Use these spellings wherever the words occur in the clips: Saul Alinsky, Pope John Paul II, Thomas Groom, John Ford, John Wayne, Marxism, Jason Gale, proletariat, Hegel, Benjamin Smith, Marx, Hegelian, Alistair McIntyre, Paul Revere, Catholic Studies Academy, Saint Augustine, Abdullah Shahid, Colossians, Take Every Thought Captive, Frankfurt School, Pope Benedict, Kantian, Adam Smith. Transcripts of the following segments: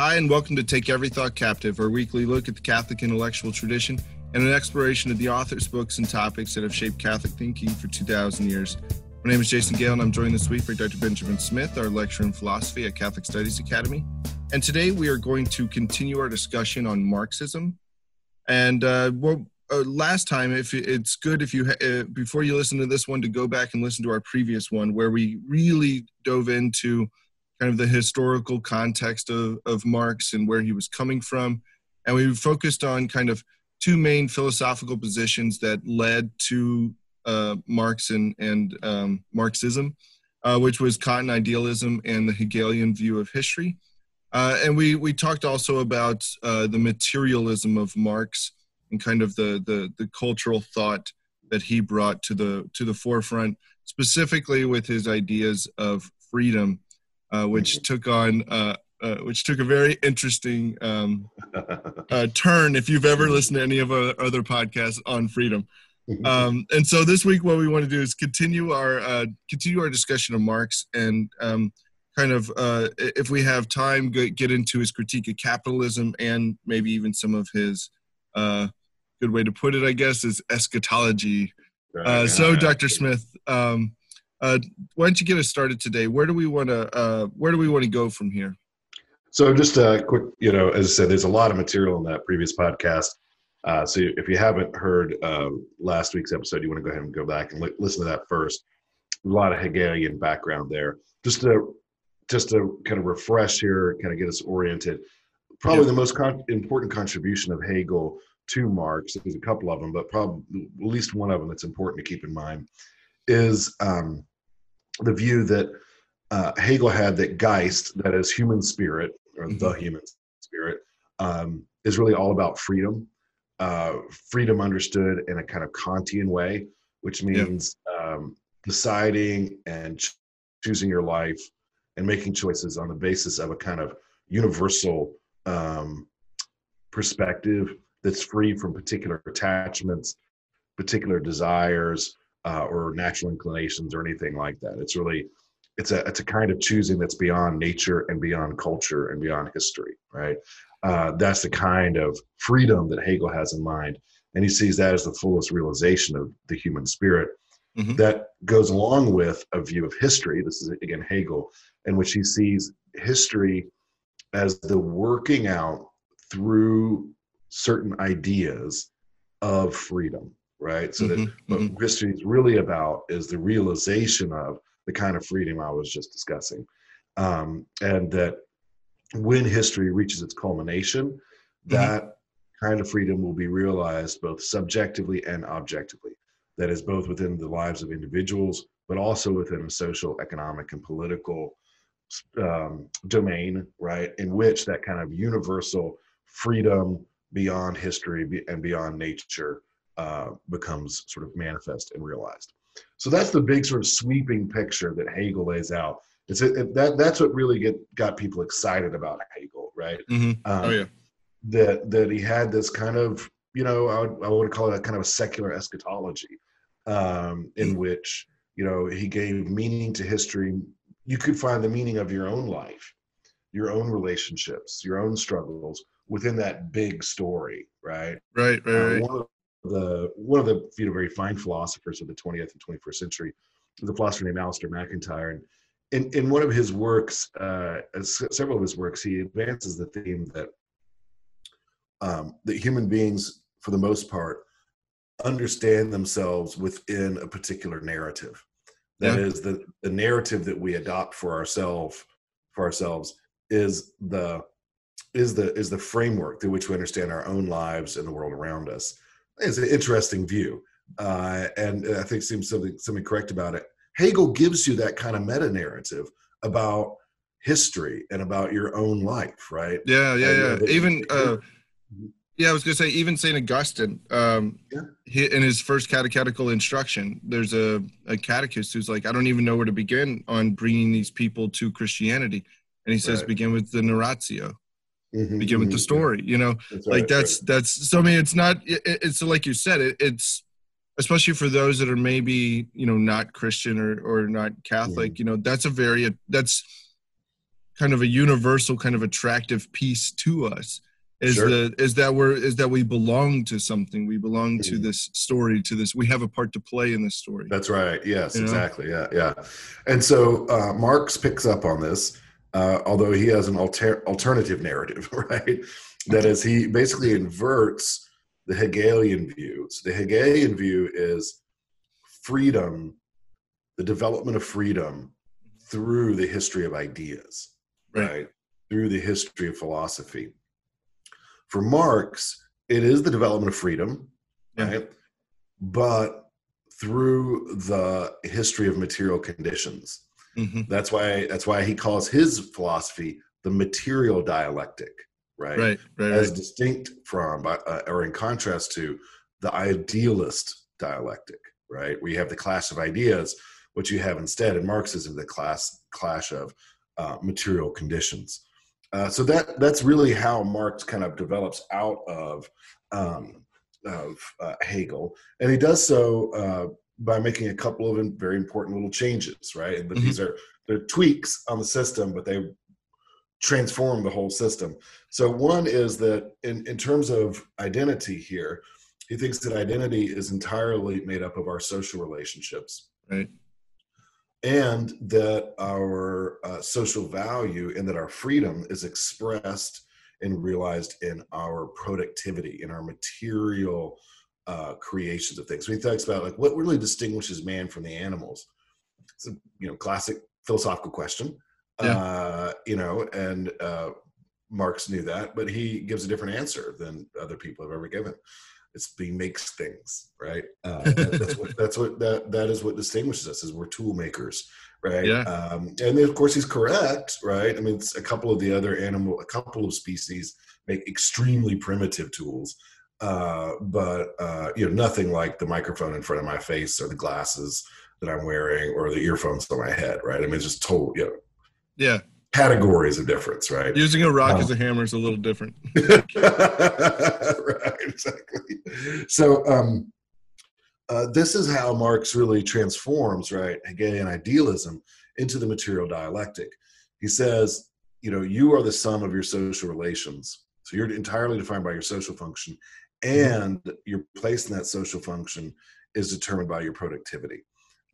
Hi, and welcome to Take Every Thought Captive, our weekly look at the Catholic intellectual tradition and an exploration of the authors, books, and topics that have shaped Catholic thinking for 2,000 years. My name is Jason Gale, and I'm joined this week by Dr. Benjamin Smith, our lecturer in philosophy at Catholic Studies Academy. And today we are going to continue our discussion on Marxism. And last time, if it's good if you before you listen to this one, to go back and listen to our previous one, where we really dove into kind of the historical context of Marx and where he was coming from. And we focused on kind of two main philosophical positions that led to Marx and Marxism, which was Kantian idealism and the Hegelian view of history. And we talked also about the materialism of Marx and kind of the cultural thought that he brought to the forefront, specifically with his ideas of freedom. Which took a very interesting turn if you've ever listened to any of our other podcasts on freedom. And so this week, what we want to do is continue our discussion of Marx and if we have time, get into his critique of capitalism and maybe even some of his good way to put it, I guess, is eschatology. So, Dr. Smith. Why don't you get us started today? Where do we want to go from here? So just a quick, as I said, there's a lot of material in that previous podcast. So if you haven't heard last week's episode, you want to go ahead and go back and listen to that first. A lot of Hegelian background there. Just to kind of refresh here, kind of get us oriented. Probably the most important contribution of Hegel to Marx, there's a couple of them, but probably at least one of them that's important to keep in mind, is the view that Hegel had that Geist, that is human spirit, or the human spirit, is really all about freedom. Freedom understood in a kind of Kantian way, which means deciding and choosing your life and making choices on the basis of a kind of universal perspective that's free from particular attachments, particular desires, or natural inclinations or anything like that. It's a kind of choosing that's beyond nature and beyond culture and beyond history, right? That's the kind of freedom that Hegel has in mind. And he sees that as the fullest realization of the human spirit that goes along with a view of history. This is, again, Hegel, in which he sees history as the working out through certain ideas of freedom. Right, so that what history is really about is the realization of the kind of freedom I was just discussing, and that when history reaches its culmination, that kind of freedom will be realized both subjectively and objectively. That is both within the lives of individuals, but also within a social, economic, and political domain, right? In which that kind of universal freedom beyond history and beyond nature becomes sort of manifest and realized. So that's the big sort of sweeping picture that Hegel lays out. That's what really got people excited about Hegel, right? That he had this kind of, I would call it a kind of a secular eschatology, in which, he gave meaning to history. You could find the meaning of your own life, your own relationships, your own struggles within that big story, right? Right. One of the very fine philosophers of the 20th and 21st century was a philosopher named Alistair McIntyre. And in one of his works, several of his works, he advances the theme that human beings, for the most part, understand themselves within a particular narrative. That is, the narrative that we adopt for ourselves is the framework through which we understand our own lives and the world around us. It's an interesting view, and I think seems something correct about it. Hegel gives you that kind of meta-narrative about history and about your own life, right? I was going to say, even Saint Augustine, in his first catechetical instruction, there's a catechist who's like, I don't even know where to begin on bringing these people to Christianity. And he says, begin with the narratio. Begin with the story, that's so. I mean, it's like you said, it's especially for those that are maybe not Christian or not Catholic. That's kind of a universal, kind of attractive piece to us is that we belong to something. We belong to this story, to this. We have a part to play in this story. That's right. Yes, exactly. Yeah, yeah. And so Marx picks up on this, although he has an alternative narrative, right? That is, he basically inverts the Hegelian view. So the Hegelian view is freedom, the development of freedom through the history of ideas, right? Through the history of philosophy. For Marx, it is the development of freedom, right? But through the history of material conditions. That's why he calls his philosophy the material dialectic, right? As distinct from or in contrast to the idealist dialectic, right? Where you have the clash of ideas, which you have instead in Marxism, the clash of material conditions. So that's really how Marx kind of develops out of Hegel, and he does so by making a couple of very important little changes, right? But they're tweaks on the system, but they transform the whole system. So one is that in terms of identity here, he thinks that identity is entirely made up of our social relationships, right? And that our social value and that our freedom is expressed and realized in our productivity, in our material creations of things. So he talks about like what really distinguishes man from the animals. It's a classic philosophical question, and Marx knew that, but he gives a different answer than other people have ever given. It's he makes things, right? That is what distinguishes us, is we're tool makers, right? Yeah. And then, of course, he's correct, right? I mean, it's a couple of species make extremely primitive tools, but nothing like the microphone in front of my face or the glasses that I'm wearing or the earphones on my head, right? I mean, it's just total, categories of difference, right? Using a rock as a hammer is a little different. Right, exactly. So this is how Marx really transforms, right, Hegelian idealism into the material dialectic. He says, you are the sum of your social relations. So you're entirely defined by your social function, and your place in that social function is determined by your productivity.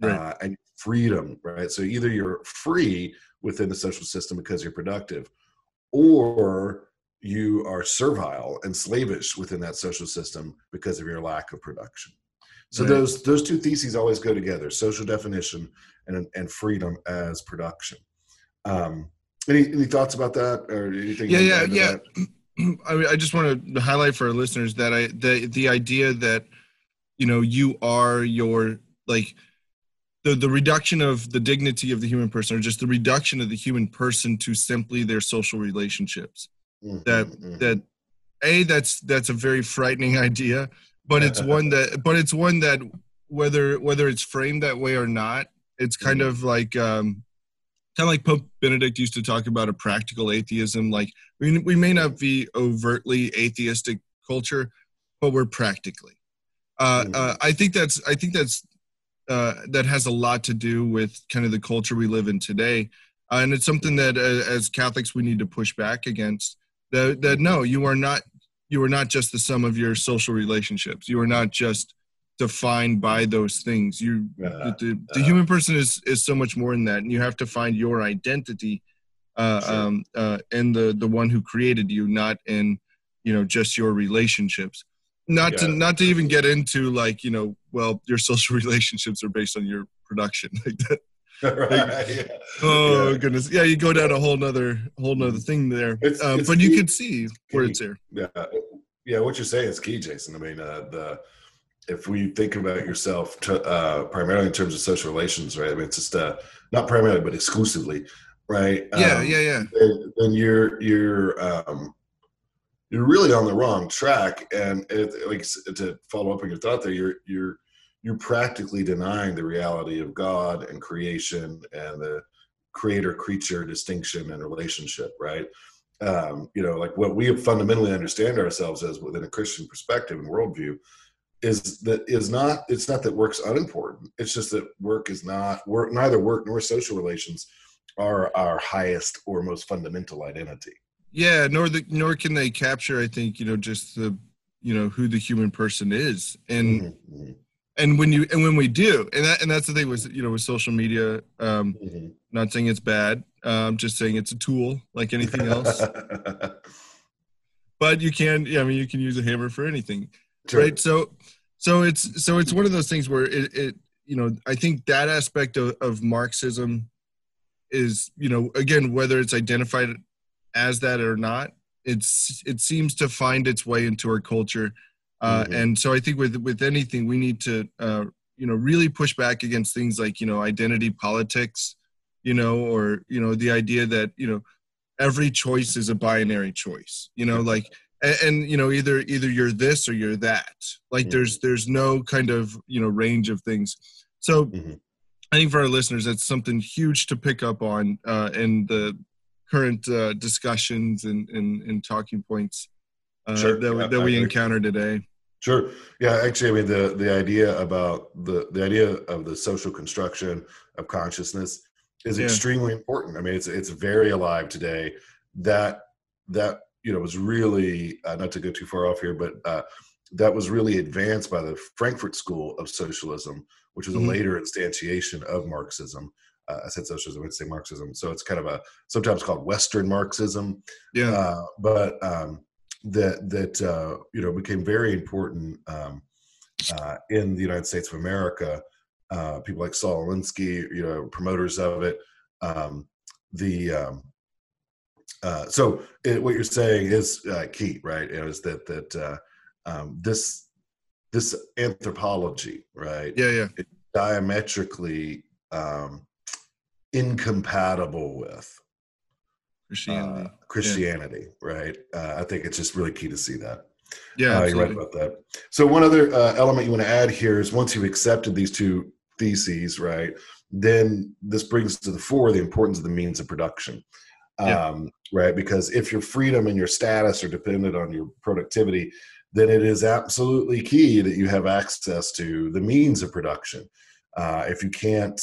Right. And freedom, right? So either you're free within the social system because you're productive, or you are servile and slavish within that social system because of your lack of production. So those two theses always go together: social definition and freedom as production. Any thoughts about that, or anything? Yeah. I just want to highlight for our listeners that the idea that you are your the reduction of the dignity of the human person, or just the reduction of the human person to simply their social relationships. That's a very frightening idea, but it's one that whether it's framed that way or not, it's kind of like Pope Benedict used to talk about a practical atheism. Like we may not be overtly atheistic culture, but we're practically. That has a lot to do with kind of the culture we live in today. And it's something that as Catholics, we need to push back against that. No, you are not just the sum of your social relationships. You are not just defined by those things. The human person is so much more than that. And you have to find your identity in the one who created you, not in, just your relationships. Not to even get into your social relationships are based on your production like that. Goodness, you go down a whole nother thing there. It's but key. You can see where it's here. Yeah, what you're saying is key, Jason. I mean, if we think about yourself primarily in terms of social relations, right? I mean, it's just not primarily but exclusively, right? Then you're really on the wrong track, and to follow up on your thought there, you're practically denying the reality of God and creation and the creator-creature distinction and relationship, right? What we fundamentally understand ourselves as within a Christian perspective and worldview is not that work's unimportant. It's just that work is not neither work nor social relations are our highest or most fundamental identity. Yeah, nor can they capture, I think, just the, who the human person is. And mm-hmm. and when we do, that's the thing with, with social media, mm-hmm. not saying it's bad, just saying it's a tool like anything else. But you can, you can use a hammer for anything, sure. Right? So it's one of those things where it I think that aspect of Marxism is, again, whether it's identified as that or not, it seems to find its way into our culture. Mm-hmm. And so I think with anything, we need to, really push back against things like, identity politics, or, the idea that, every choice is a binary choice, like, and either you're this or you're that, like, mm-hmm. there's no kind of, range of things. So mm-hmm. I think for our listeners, that's something huge to pick up on, in the current, discussions and talking points, sure. that we encounter today. Sure. Yeah. Actually, the idea about the idea of the social construction of consciousness is extremely important. I mean, it's very alive today. That was really, not to go too far off here, but that was really advanced by the Frankfurt School of Socialism, which was mm-hmm. a later instantiation of Marxism. I said socialism, I'd say Marxism. So it's kind of sometimes called Western Marxism. Yeah. But that became very important in the United States of America. People like Saul Alinsky, promoters of it. What you're saying is key, right? Is that this anthropology, right? Yeah, yeah. It's diametrically incompatible with Christianity, yeah. Right? I think it's just really key to see that. Yeah, you're right about that. So one other element you want to add here is once you've accepted these two theses, right, then this brings to the fore the importance of the means of production, right? Because if your freedom and your status are dependent on your productivity, then it is absolutely key that you have access to the means of production. If you can't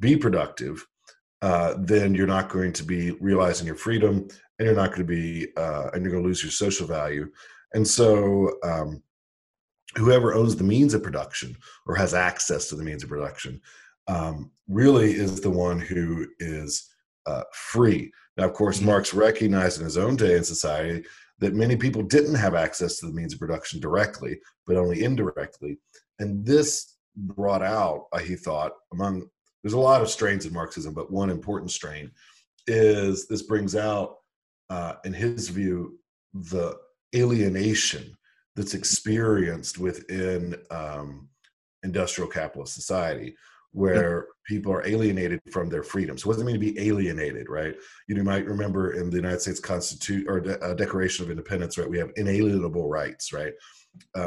be productive, then you're not going to be realizing your freedom, and you're not going to be, and you're going to lose your social value. And so whoever owns the means of production or has access to the means of production really is the one who is free. Now, of course, Marx recognized in his own day in society that many people didn't have access to the means of production directly, but only indirectly. And this brought out, he thought, among there's a lot of strains in Marxism, but one important strain is this brings out, in his view, the alienation that's experienced within industrial capitalist society, where people are alienated from their freedoms. So what does it mean to be alienated, right? You might remember in the United States Constitution or Declaration of Independence, right? We have inalienable rights, right?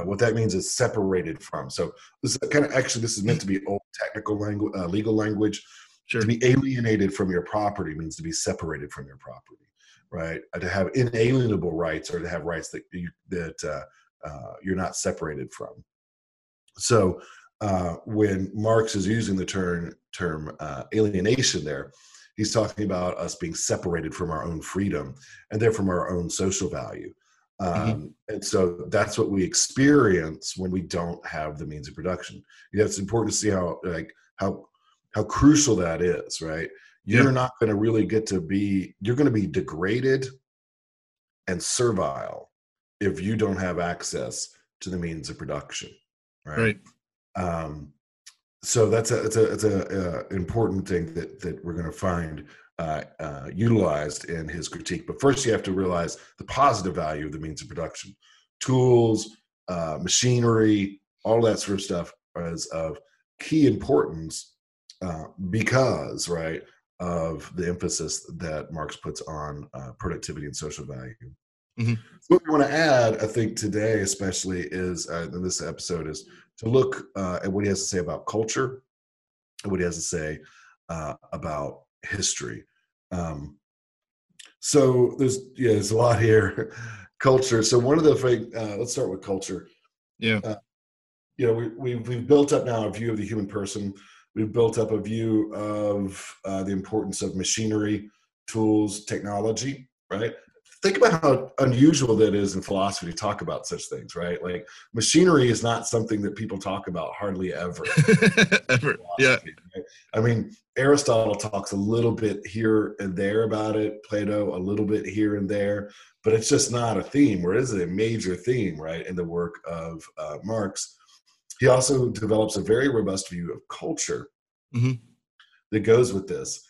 What that means is separated from. So this is kind of actually this is meant to be old technical language, legal language. Sure. To be alienated from your property means to be separated from your property, right? To have inalienable rights or to have rights that you're not separated from. So when Marx is using the term alienation there, he's talking about us being separated from our own freedom and therefore from our own social value. Mm-hmm. And so that's what we experience when we don't have the means of production. It's important to see how crucial that is, right? You're not going to really get to be, you're going to be degraded and servile if you don't have access to the means of production, right? Right. So that's it's a important thing that we're going to find utilized in his critique. But first you have to realize the positive value of the means of production. Tools, machinery, all that sort of stuff is of key importance because, right, of the emphasis that Marx puts on productivity and social value. Mm-hmm. What we want to add, I think, today especially is, in this episode, is to look at what he has to say about culture and what he has to say about history. So there's a lot here. Culture. So one of the things, let's start with culture. Yeah. We've built up now a view of the human person We've built up a view of the importance of machinery, tools, technology, right? Think about how unusual that is in philosophy to talk about such things, right? Like machinery is not something that people talk about hardly ever. Ever, yeah. Right? I mean, Aristotle talks a little bit here and there about it, Plato a little bit here and there, but it's just not a theme, or is it a major theme, right, in the work of Marx. He also develops a very robust view of culture mm-hmm. that goes with this.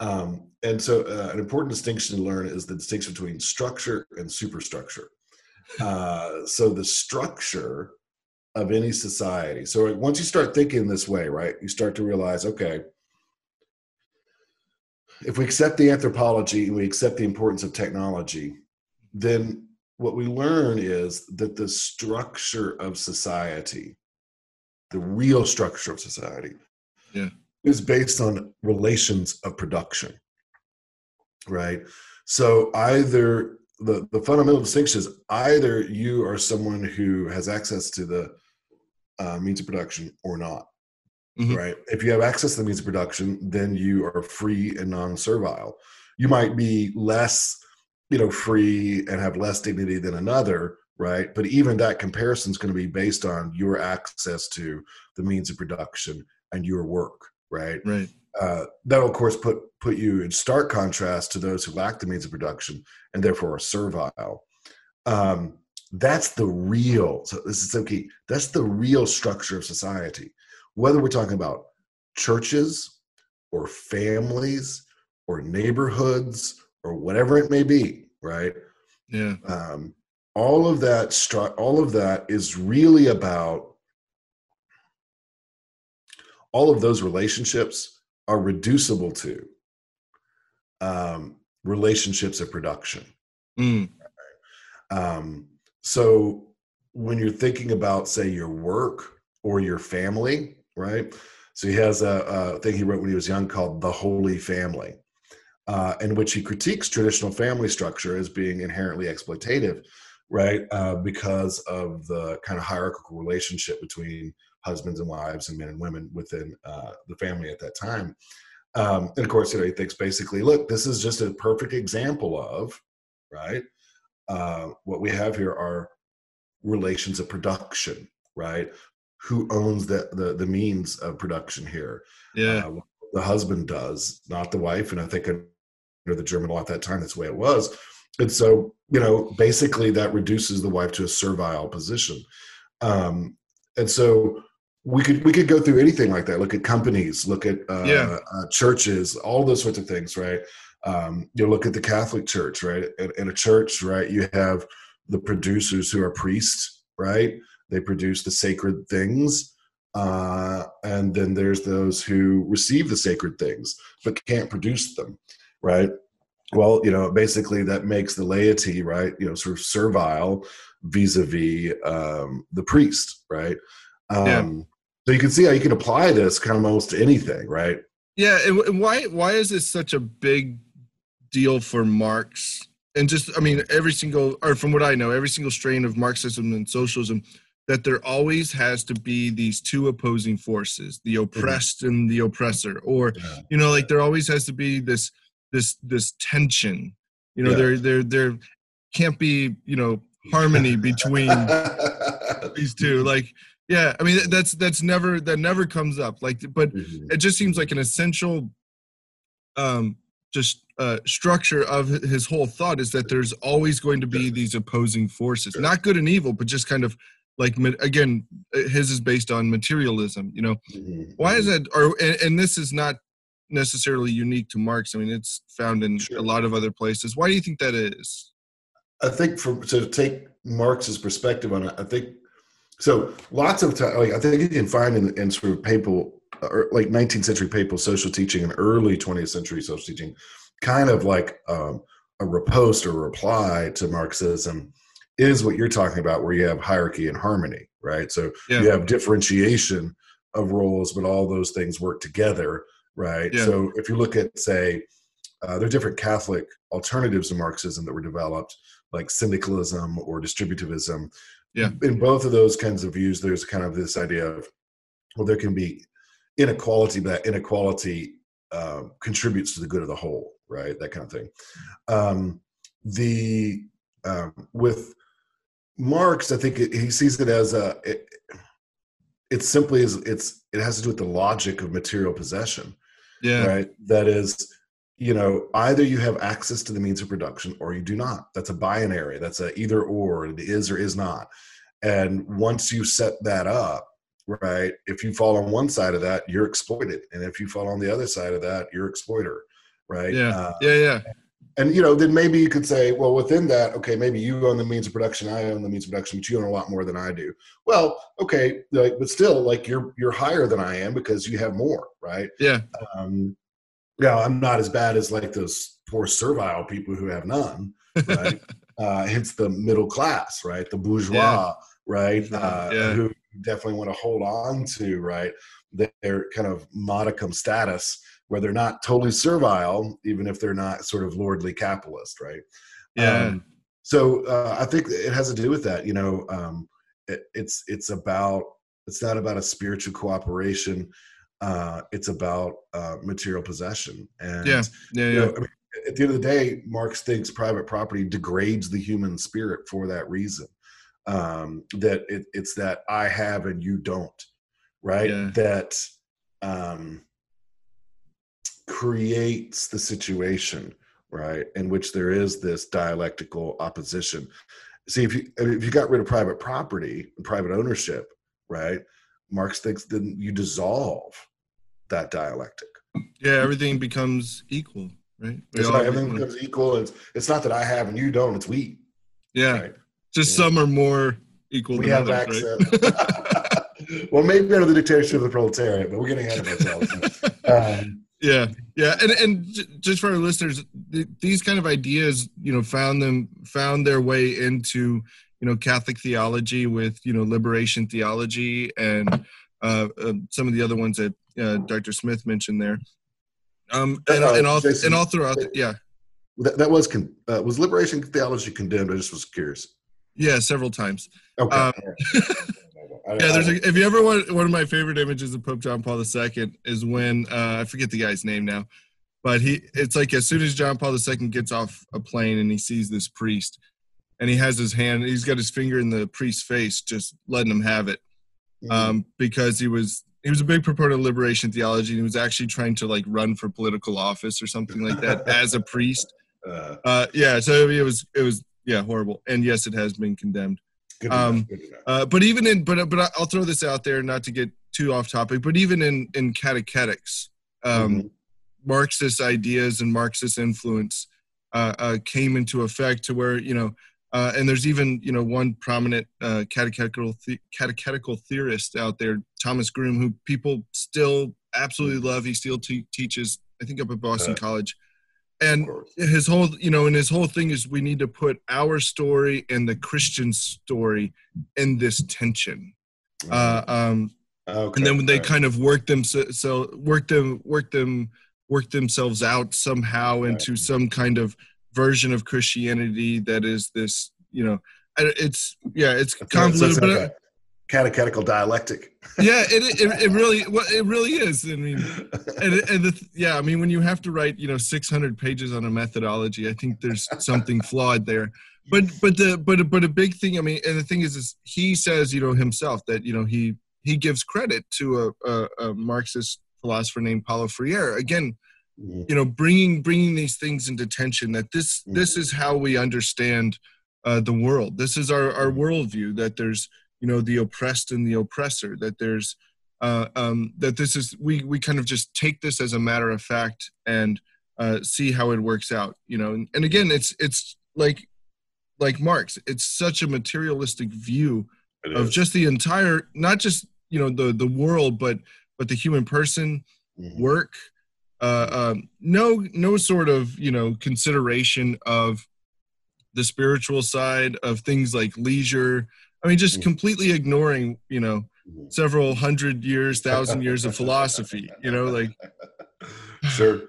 And so an important distinction to learn is the distinction between structure and superstructure. So the structure of any society. So once you start thinking this way, right, you start to realize, okay, if we accept the anthropology and we accept the importance of technology, then what we learn is that the structure of society, the real structure of society, yeah, is based on relations of production, right? So either, the fundamental distinction is either you are someone who has access to the means of production or not, mm-hmm. right? If you have access to the means of production, then you are free and non-servile. You might be less, you know, free and have less dignity than another, right? But even that comparison is going to be based on your access to the means of production and your work. Right. That will, of course, put you in stark contrast to those who lack the means of production and therefore are servile. That's the real. So this is so key. That's the real structure of society. Whether we're talking about churches or families or neighborhoods or whatever it may be, right? Yeah. All of that is really about. All of those relationships are reducible to relationships of production. Mm. So when you're thinking about, say, your work or your family, right? So he has a thing he wrote when he was young called The Holy Family, in which he critiques traditional family structure as being inherently exploitative, right? Because of the kind of hierarchical relationship between husbands and wives and men and women within the family at that time. And of course, you know, he thinks basically, look, this is just a perfect example of, right? What we have here are relations of production, right? Who owns the means of production here? Yeah. The husband does, not the wife. And I think under the German law at that time, that's the way it was. And so, you know, basically that reduces the wife to a servile position. And so, we could go through anything like that. Look at companies, look at churches, all those sorts of things, right? You know, look at the Catholic Church, right? In a church, right, you have the producers who are priests, right? They produce the sacred things, and then there's those who receive the sacred things but can't produce them, right? Well, you know, basically that makes the laity, right, you know, sort of servile vis-a-vis the priest, right? So you can see how you can apply this kind of almost to anything, right? Yeah, and why is this such a big deal for Marx? And just, I mean, from what I know, every single strain of Marxism and socialism, that there always has to be these two opposing forces, the oppressed mm-hmm. and the oppressor, or, yeah. you know, like there always has to be this tension, you know, yeah. there can't be, you know, harmony between these two, like, yeah, I mean that never comes up. Like, but it just seems like an essential, structure of his whole thought is that there's always going to be these opposing forces, not good and evil, but just kind of like again, his is based on materialism. You know, why is that? And this is not necessarily unique to Marx. I mean, it's found in a lot of other places. Why do you think that is? I think to take Marx's perspective on it, I think. So lots of time, like I think you can find in sort of papal, or like 19th century papal social teaching and early 20th century social teaching, kind of like a riposte or reply to Marxism is what you're talking about, where you have hierarchy and harmony, right? So you have differentiation of roles, but all those things work together, right? Yeah. So if you look at, say, there are different Catholic alternatives to Marxism that were developed, like syndicalism or distributivism. Yeah. In both of those kinds of views, there's kind of this idea of, well, there can be inequality, but that inequality contributes to the good of the whole, right? That kind of thing. With Marx, I think he sees it as it has to do with the logic of material possession. Yeah. Right. That is, you know, either you have access to the means of production or you do not. That's a binary. That's a either or, the is or is not. And once you set that up, right, if you fall on one side of that, you're exploited. And if you fall on the other side of that, you're exploiter. Right. Yeah. And, you know, then maybe you could say, well, within that, okay, maybe you own the means of production, I own the means of production, but you own a lot more than I do. Well, okay, like, but still, like, you're higher than I am because you have more, right? Yeah. Yeah, I'm not as bad as, like, those poor servile people who have none, right? Hence the middle class, right? The bourgeois, right? Who definitely want to hold on to, right, their kind of modicum status, where they're not totally servile, even if they're not sort of lordly capitalist, right? Yeah. I think it has to do with that. You know, it's not about a spiritual cooperation. It's about material possession. And you know, I mean, at the end of the day, Marx thinks private property degrades the human spirit for that reason. It's that I have and you don't, right? Yeah. That creates the situation, right, in which there is this dialectical opposition. See, if you got rid of private property and private ownership, right, Marx thinks then you dissolve that dialectic. Yeah, everything becomes equal, right? Everything becomes equal. It's not that I have and you don't, it's we. Yeah, right? Some are more equal than others. We have access. Right? Well, maybe under the dictatorship of the proletariat, but we're getting ahead of ourselves. And just for our listeners, these kind of ideas, you know, found their way into, you know, Catholic theology with, you know, liberation theology and some of the other ones that Dr. Smith mentioned there, Jason, and all throughout. Was liberation theology condemned? I just was curious. Yeah, several times. Okay. Yeah, if you ever want, one of my favorite images of Pope John Paul II is when I forget the guy's name now, but it's like as soon as John Paul II gets off a plane and he sees this priest, and he has his hand, he's got his finger in the priest's face, just letting him have it, because he was a big proponent of liberation theology, and he was actually trying to like run for political office or something like that as a priest. So it was horrible, and yes, it has been condemned. But I'll throw this out there, not to get too off topic, but even in catechetics, Marxist ideas and Marxist influence came into effect to where, you know, and there's even, you know, one prominent catechetical theorist out there, Thomas Groom, who people still absolutely love. He still teaches, I think, up at Boston College. And his whole, you know, and his whole thing is we need to put our story and the Christian story in this tension. And then when they kind of work themselves out somehow into some kind of version of Christianity that is this, you know, it's convoluted. But catechetical dialectic. Yeah, it really is. I mean, when you have to write, you know, 600 pages on a methodology, I think there's something flawed there. But a big thing, I mean, and the thing is he says, you know, himself that, you know, he gives credit to a Marxist philosopher named Paulo Freire. Again, you know, bringing these things into tension. That this is how we understand the world. This is our worldview. That there's, you know, the oppressed and the oppressor, that there's, that this is, we kind of just take this as a matter of fact and see how it works out, you know. And again, it's like Marx, it's such a materialistic view of just the entire, not just, you know, the world, but the human person, work, no sort of, you know, consideration of the spiritual side of things like leisure. I mean, just completely ignoring, you know, several hundred years, thousand years of philosophy, you know, like. Sure.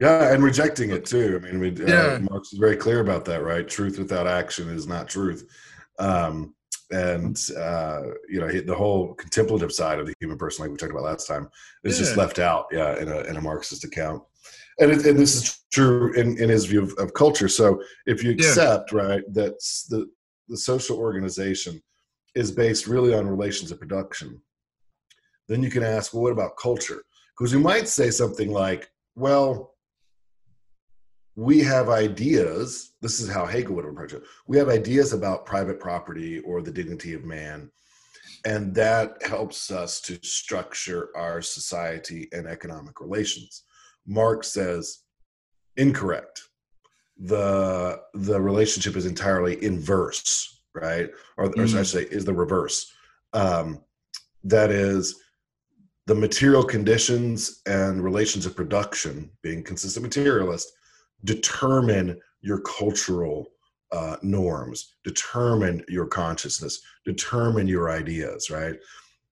Yeah, and rejecting it, too. I mean, Marx is very clear about that, right? Truth without action is not truth. And, you know, the whole contemplative side of the human person, like we talked about last time, is just left out, in a Marxist account. And this is true in his view of culture. So if you accept, right, that the social organization is based really on relations of production, then you can ask, well, what about culture? Because you might say something like, well, we have ideas. This is how Hegel would approach it. We have ideas about private property or the dignity of man, and that helps us to structure our society and economic relations. Marx says, incorrect. The relationship is entirely inverse, right? Or should I say, is the reverse. That is, the material conditions and relations of production, being consistent materialist, determine your cultural norms, determine your consciousness, determine your ideas, right?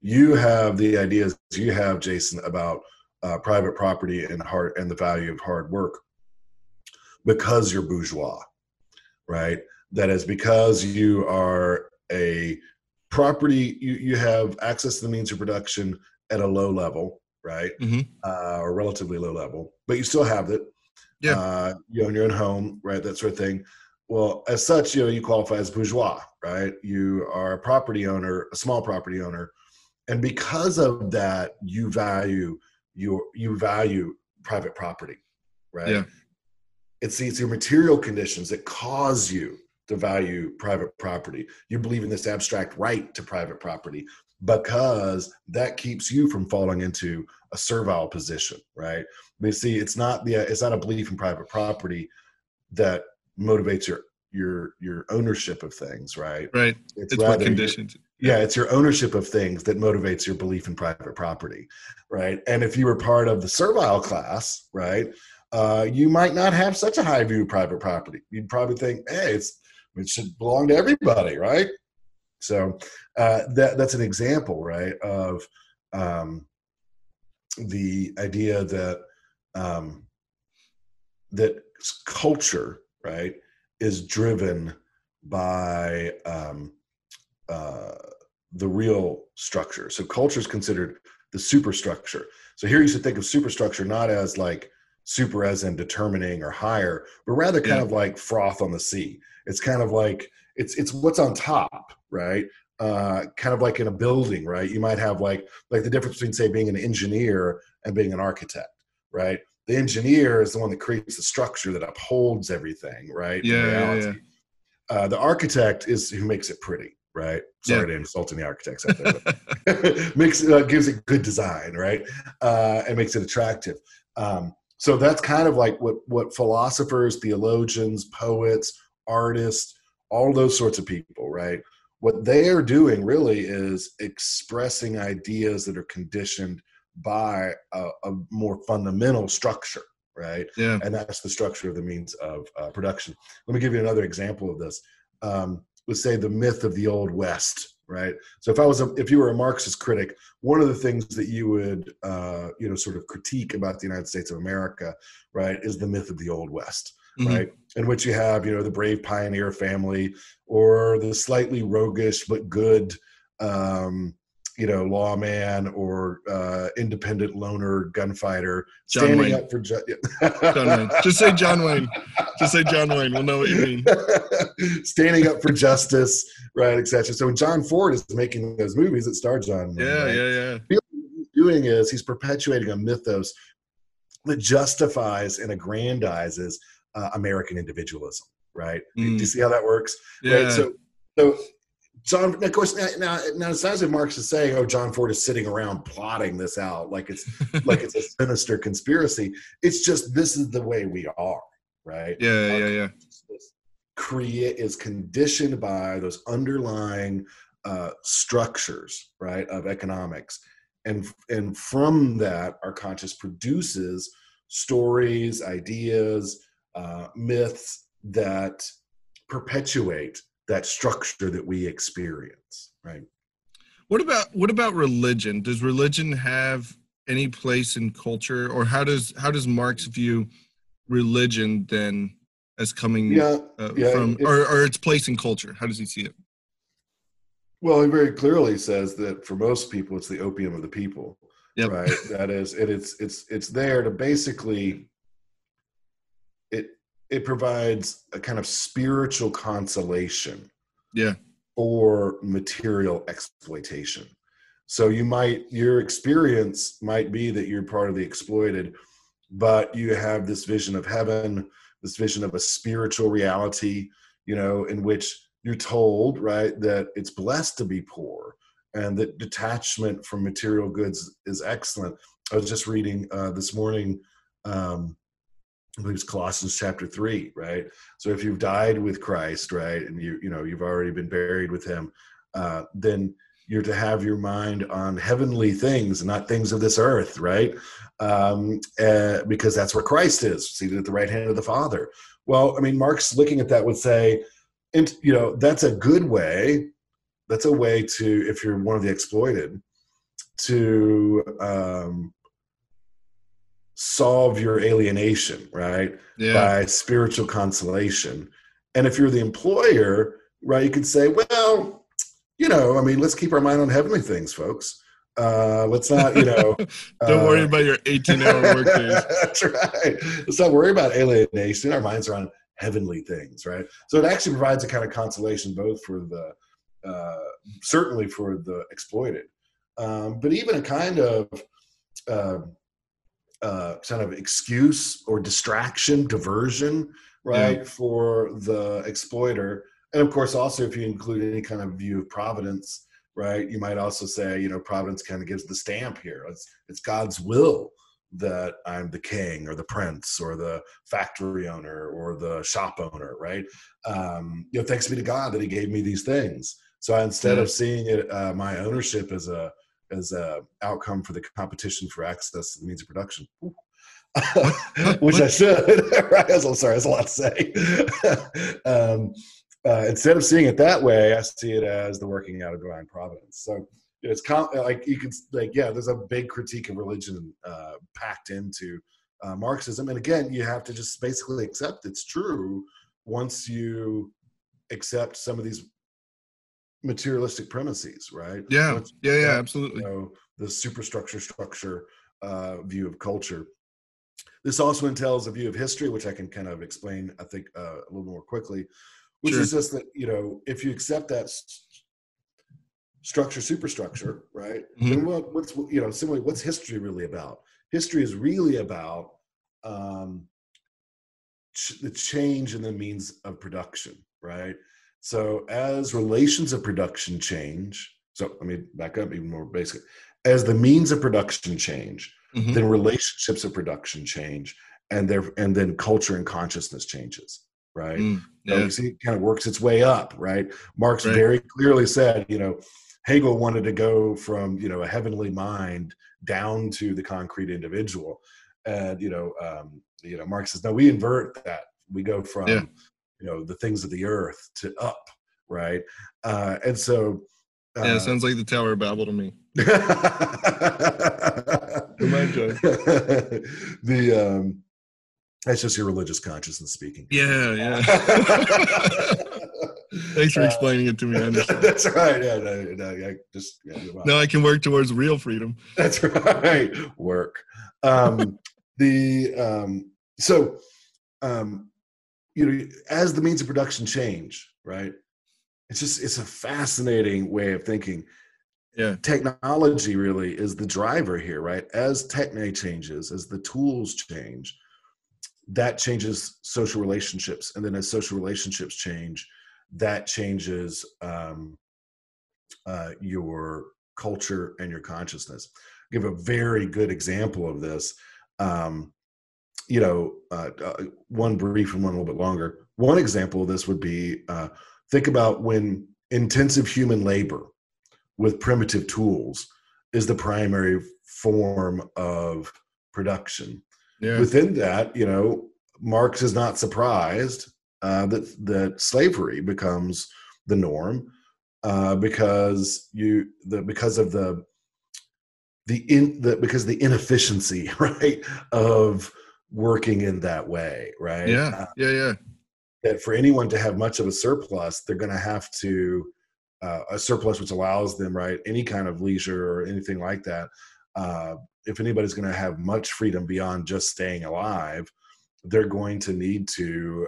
You have the ideas you have, Jason, about private property and the value of hard work because you're bourgeois, right? That is because you are a property, you have access to the means of production at a low level, right? Or relatively low level, but you still have it. You own your own home, right? That sort of thing. Well, as such, you know, you qualify as bourgeois, right? You are a property owner, a small property owner. And because of that, you value private property, right? It's your material conditions that cause you to value private property. You believe in this abstract right to private property because that keeps you from falling into a servile position, right? You see, it's not a belief in private property that motivates your ownership of things, right? Right. It's what conditions. It's your ownership of things that motivates your belief in private property, right? And if you were part of the servile class, right, you might not have such a high view of private property. You'd probably think, hey, it should belong to everybody, right? So that's an example, right, of the idea that that culture, right, is driven by the real structure. So culture is considered the superstructure. So here you should think of superstructure not as like super as in determining or higher, but rather kind of like froth on the sea. It's kind of like it's what's on top, right? Kind of like in a building, right? You might have like the difference between, say, being an engineer and being an architect, right? The engineer is the one that creates the structure that upholds everything, right? Yeah. The architect is who makes it pretty, right? Sorry to insult any architects out there, but gives it good design, right? And makes it attractive. So that's kind of like what philosophers, theologians, poets, artists, all those sorts of people, right? What they are doing really is expressing ideas that are conditioned by a more fundamental structure, right? Yeah. And that's the structure of the means of production. Let me give you another example of this. Let's say the myth of the Old West, right? So if you were a Marxist critic, one of the things that you would sort of critique about the United States of America, right, is the myth of the Old West. Right, in which you have, the brave pioneer family or the slightly roguish but good, lawman or independent loner gunfighter standing up for John Wayne. Just say John Wayne. Just say John Wayne. We'll know what you mean. Standing up for justice, right, etc. So when John Ford is making those movies that star John Wayne, what he's doing is he's perpetuating a mythos that justifies and aggrandizes American individualism, right? Do you see how that works? Yeah. Right? So John, of course, now it sounds like Marx is saying, "Oh, John Ford is sitting around plotting this out like it's like it's a sinister conspiracy." It's just this is the way we are, right? Yeah. Is conditioned by those underlying structures, right, of economics, and from that, our conscious produces stories, ideas. Myths that perpetuate that structure that we experience, right? What about religion? Does religion have any place in culture, or how does Marx view religion then as coming from its place in culture? How does he see it? Well, he very clearly says that for most people, it's the opium of the people, yep. Right? That is, it's there to basically, it provides a kind of spiritual consolation, yeah, for material exploitation. So your experience might be that you're part of the exploited, but you have this vision of heaven, this vision of a spiritual reality, you know, in which you're told, right, that it's blessed to be poor and that detachment from material goods is excellent. I was just reading this morning, I believe it's Colossians chapter 3, right? So if you've died with Christ, right, and you've already been buried with him, then you're to have your mind on heavenly things and not things of this earth, right? Because that's where Christ is, seated at the right hand of the Father. Well, I mean, Marx, looking at that, would say, and, you know, that's a good way. That's a way to, if you're one of the exploited, to solve your alienation, right? Yeah. By spiritual consolation. And if you're the employer, right, you could say, well, you know, I mean, let's keep our mind on heavenly things, folks. Let's not, you know. Don't worry about your 18-hour work days. That's right. Let's not worry about alienation. Our minds are on heavenly things, right? So it actually provides a kind of consolation, both for the certainly for the exploited, but even a kind of excuse or distraction, diversion, right, yeah, for the exploiter. And of course, also if you include any kind of view of providence, right, you might also say, you know, providence kind of gives the stamp here. It's God's will that I'm the king or the prince or the factory owner or the shop owner, right? You know, thanks be to God that he gave me these things. So instead of seeing it, my ownership as a outcome for the competition for access to the means of production, which I should, right? I'm sorry, that's a lot to say. Instead of seeing it that way, I see it as the working out of divine providence. So it's there's a big critique of religion packed into Marxism. And again, you have to just basically accept it's true once you accept some of these materialistic premises, right? Yeah, absolutely. You know, the structure view of culture. This also entails a view of history, which I can kind of explain, I think, a little more quickly, which is just that, you know, if you accept that structure, superstructure, right? Mm-hmm. And what's history really about? History is really about the change in the means of production, right? So as relations of production change, so let me back up even more basic. As the means of production change, mm-hmm, then relationships of production change, and then culture and consciousness changes, right? Mm, yeah. So you see, it kind of works its way up, right? Marx very clearly said, you know, Hegel wanted to go from, you know, a heavenly mind down to the concrete individual. And, you know, Marx says, no, we invert that. We go from, you know, the things of the earth to up, right? And so... yeah, it sounds like the Tower of Babel to me. That's just your religious consciousness speaking. Yeah, yeah. Thanks for explaining it to me. I understand. That's right. Yeah, now I can work towards real freedom. That's right. Work. You know, as the means of production change, right? It's a fascinating way of thinking. Yeah. Technology really is the driver here, right? As techne changes, as the tools change, that changes social relationships, and then as social relationships change, that changes your culture and your consciousness. I'll give a very good example of this. One brief and one a little bit longer. One example of this would be think about when intensive human labor with primitive tools is the primary form of production. Yeah. Within that, you know, Marx is not surprised that slavery becomes the norm because of the inefficiency, right, of working in that way, right? Yeah, yeah, yeah. That for anyone to have much of a surplus, they're going to have to a surplus, which allows them, right, any kind of leisure or anything like that. If anybody's going to have much freedom beyond just staying alive, they're going to need to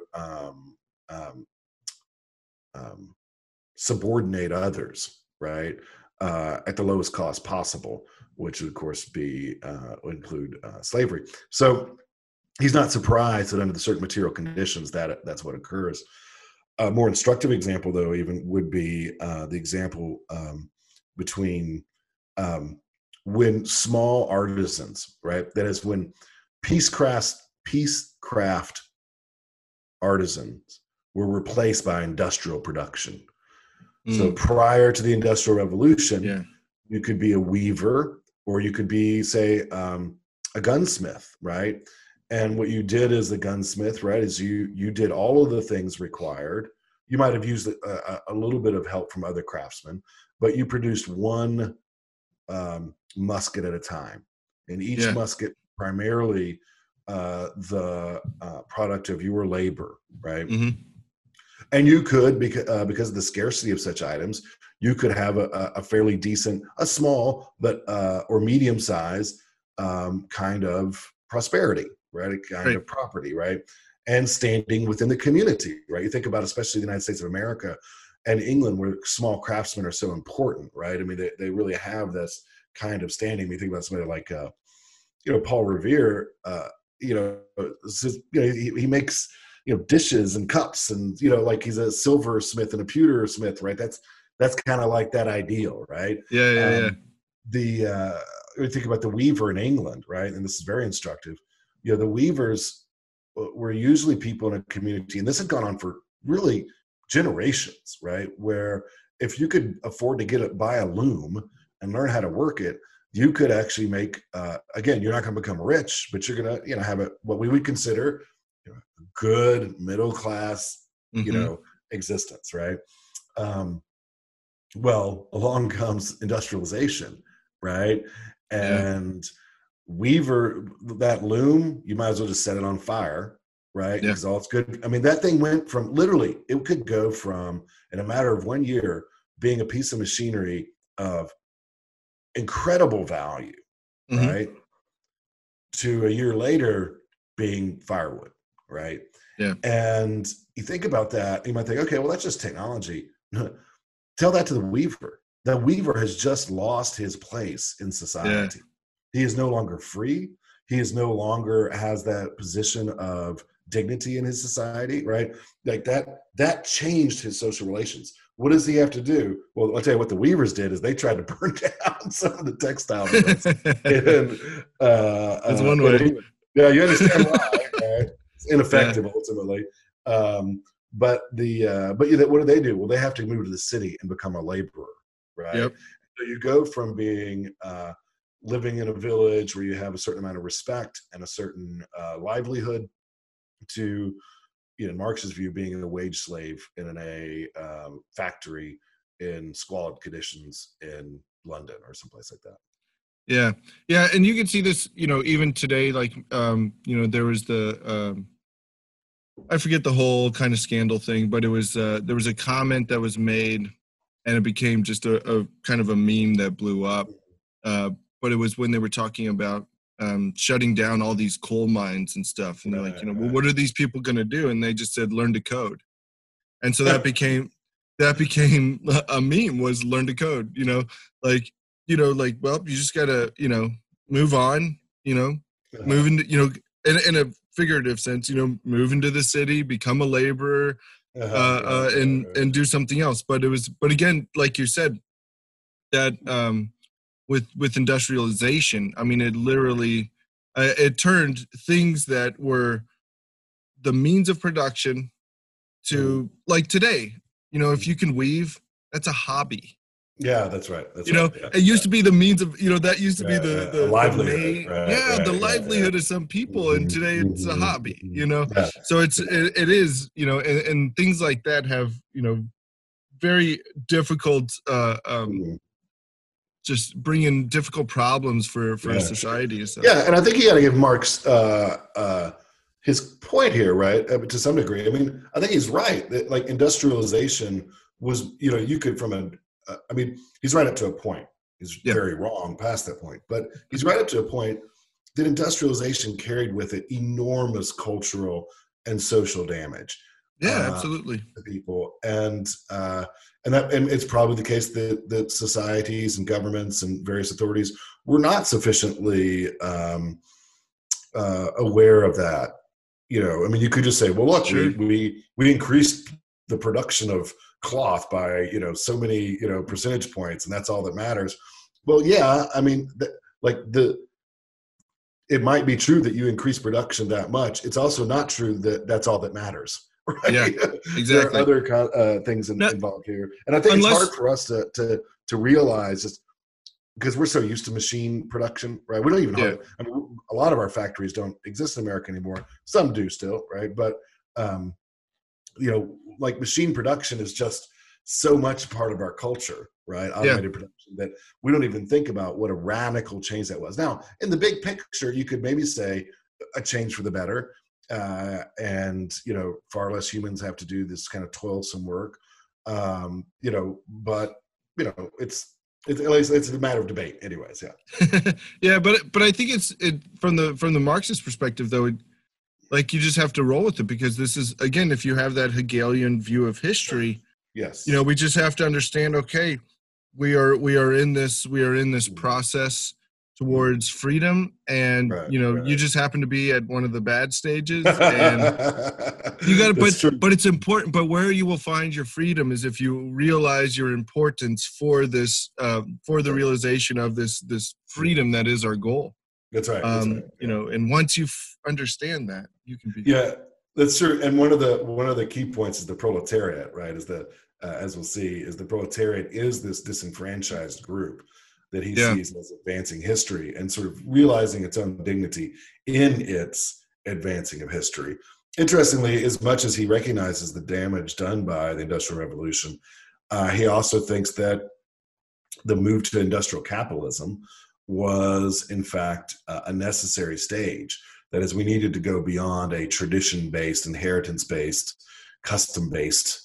subordinate others, right, at the lowest cost possible, which would, of course, be include slavery. So he's not surprised that under the certain material conditions that that's what occurs. A more instructive example, though, even would be the example between when small artisans, right? That is, when piececraft artisans were replaced by industrial production. Mm. So prior to the Industrial Revolution, yeah, you could be a weaver, or you could be, say, a gunsmith, right? And what you did as the gunsmith, right, is you did all of the things required. You might have used a little bit of help from other craftsmen, but you produced one musket at a time. And each, yeah, musket primarily the product of your labor, right? Mm-hmm. And you could, because of the scarcity of such items, you could have a fairly decent, a small but or medium-sized kind of prosperity, right? A kind, right, of property, right? And standing within the community, right? You think about, especially the United States of America and England, where small craftsmen are so important, right? I mean, they really have this kind of standing. We think about somebody like, Paul Revere, he makes, dishes and cups, and, like, he's a silversmith and a pewtersmith, right? That's kind of like that ideal, right? Yeah, yeah, yeah. We think about the weaver in England, right? And this is very instructive. The weavers were usually people in a community, and this had gone on for really generations, right? Where if you could afford to buy a loom and learn how to work it, you could actually make, again, you're not going to become rich, but you're going to, have what we would consider good middle-class, mm-hmm, existence, right? Well, along comes industrialization, right? And yeah, weaver, that loom, you might as well just set it on fire, right? Because, yeah, all it's good. I mean, that thing went from, literally, it could go from, in a matter of 1 year, being a piece of machinery of incredible value, mm-hmm, right, to a year later being firewood, right? Yeah. And you think about that, you might think, okay, well, that's just technology. Tell that to the weaver. The weaver has just lost his place in society. Yeah. He is no longer free. He is no longer has that position of dignity in his society, right? Like that changed his social relations. What does he have to do? Well, I'll tell you what the weavers did is they tried to burn down some of the textile mills. That's one way. Yeah, you understand why, right? It's ineffective, yeah, ultimately. But what do? Well, they have to move to the city and become a laborer, right? Yep. So you go from being living in a village where you have a certain amount of respect and a certain livelihood to, Marx's view, being a wage slave in a factory in squalid conditions in London or someplace like that. Yeah. Yeah. And you can see this, even today, like, there was the, I forget the whole kind of scandal thing, but it was, there was a comment that was made and it became just a kind of a meme that blew up. But it was when they were talking about shutting down all these coal mines and stuff. And they're like, well, what are these people going to do? And they just said, learn to code. And so that became a meme, was learn to code, well, you just gotta, move on, move into, in a figurative sense, move into the city, become a laborer, and do something else. But it was, again, like you said, that with industrialization, I mean, it literally, it turned things that were the means of production to, like today, if you can weave, that's a hobby. Yeah, that's right. That's right. Yeah, it used to be the means of, that used to be the livelihood. Livelihood of some people, and today it's a hobby, Yeah. So it is, and things like that have, very difficult, just bring in difficult problems for society. So. Yeah, and I think you got to give Marx his point here, right, to some degree. I mean, I think he's right that, like, industrialization was, you could, from an I mean, he's right up to a point. He's very wrong past that point, but he's right up to a point that industrialization carried with it enormous cultural and social damage. Yeah, absolutely. To people, and it's probably the case that societies and governments and various authorities were not sufficiently aware of that. You know, I mean, you could just say, well, look, we increased the production of cloth by, you know, so many, you know, percentage points, and that's all that matters. Well, yeah, I mean, it might be true that you increase production that much. It's also not true that that's all that matters. Right? Yeah, exactly. There are other things involved here. And I think it's hard for us to realize, because we're so used to machine production, right? We don't even have, I mean, a lot of our factories don't exist in America anymore. Some do still, right? But, you know, like machine production is just so much part of our culture, right? Automated production, that we don't even think about what a radical change that was. Now, in the big picture, you could maybe say a change for the better, and, you know, far less humans have to do this kind of toilsome work, you know, but, you know, it's a matter of debate anyways. Yeah. Yeah. But I think it's from the Marxist perspective though, like you just have to roll with it, because this is, again, if you have that Hegelian view of history, yes, you know, we just have to understand, okay, we are in this process towards freedom, and you just happen to be at one of the bad stages, and you got to, but it's important. But where you will find your freedom is if you realize your importance for this, for the realization of this freedom that is our goal. That's right. That's right. You know, and once you understand that, you can be. Yeah, that's true. And one of the key points is the proletariat, right? Is that, as we'll see, is the proletariat is this disenfranchised group that he sees as advancing history, and sort of realizing its own dignity in its advancing of history. Interestingly, as much as he recognizes the damage done by the Industrial Revolution, he also thinks that the move to industrial capitalism was, in fact, a necessary stage. That is, we needed to go beyond a tradition-based, inheritance-based, custom-based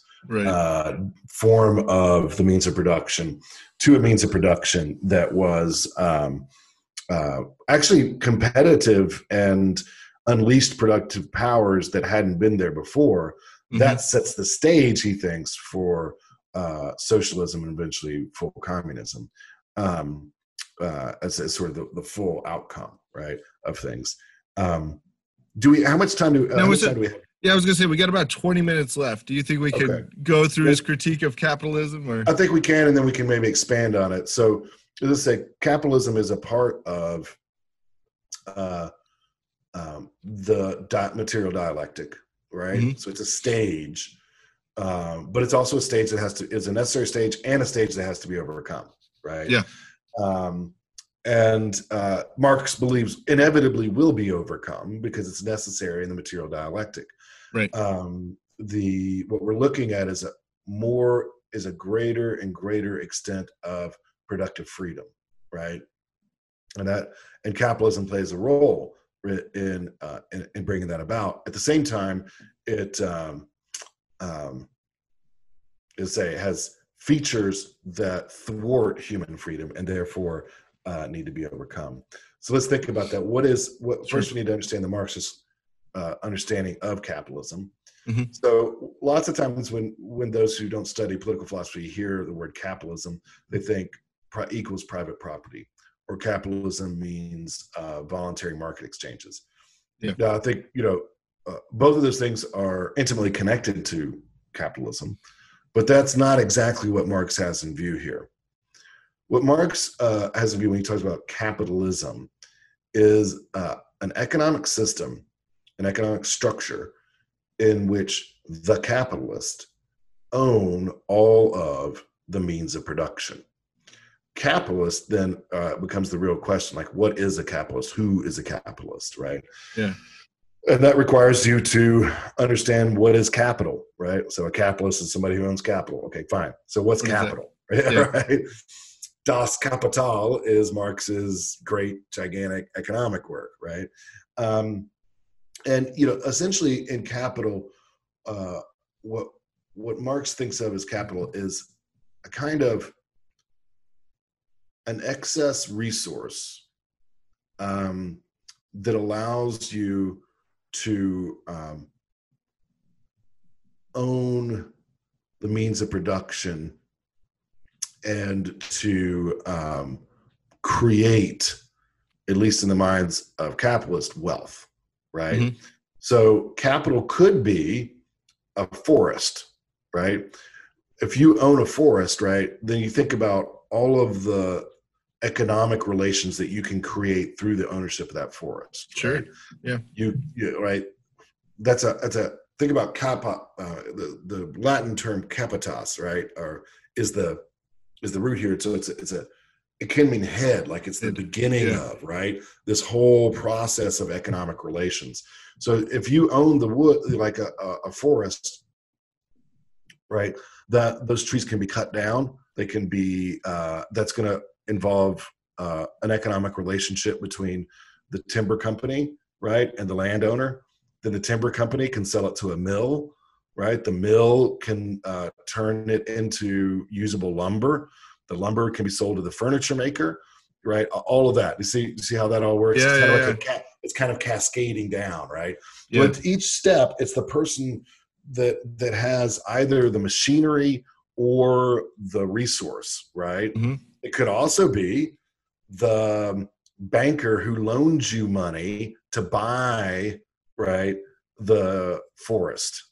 form of the means of production to a means of production that was actually competitive and unleashed productive powers that hadn't been there before. Mm-hmm. That sets the stage, he thinks, for socialism and eventually full communism as sort of the full outcome, right, of things. How much time do we have? Yeah, I was going to say, we got about 20 minutes left. Do you think we can go through his critique of capitalism? Or? I think we can, and then we can maybe expand on it. So let's say capitalism is a part of the material dialectic, right? Mm-hmm. So it's a stage, but it's also a stage that is a necessary stage and a stage that has to be overcome, right? Yeah. And Marx believes inevitably will be overcome because it's necessary in the material dialectic. Right. What we're looking at is a greater and greater extent of productive freedom, right? And capitalism plays a role in bringing that about. At the same time, it has features that thwart human freedom and therefore need to be overcome. So let's think about that. First we need to understand the Marxist understanding of capitalism. Mm-hmm. So lots of times when those who don't study political philosophy hear the word capitalism, they think equals private property, or capitalism means voluntary market exchanges. Yeah. Now, I think, you know, both of those things are intimately connected to capitalism, but that's not exactly what Marx has in view here. What Marx has in view when he talks about capitalism is an economic system, an economic structure in which the capitalist own all of the means of production. Capitalist then becomes the real question, like, what is a capitalist? Who is a capitalist, right? Yeah. And that requires you to understand what is capital, right? So a capitalist is somebody who owns capital. Okay, fine. So what's capital? Exactly. Yeah. Right? Das Kapital is Marx's great, gigantic economic work, right? And, you know, essentially in capital, what Marx thinks of as capital is a kind of an excess resource that allows you to own the means of production and to create, at least in the minds of capitalists, wealth, right? Mm-hmm. So capital could be a forest, right? If you own a forest, right, then you think about all of the economic relations that you can create through the ownership of that forest. Sure. Right? Yeah. You right. That's a think about the Latin term capitas, right? Or is the root here. So it can mean head, like it's the beginning of, right? This whole process of economic relations. So if you own the wood, like a forest, right, that those trees can be cut down. They can be, that's going to involve an economic relationship between the timber company, right, and the landowner. Then the timber company can sell it to a mill, right? The mill can turn it into usable lumber. The lumber can be sold to the furniture maker, right? All of that. You see how that all works? Yeah, it's kind of cascading down, right? Yeah. But each step, it's the person that has either the machinery or the resource, right? Mm-hmm. It could also be the banker who loans you money to buy, right, the forest.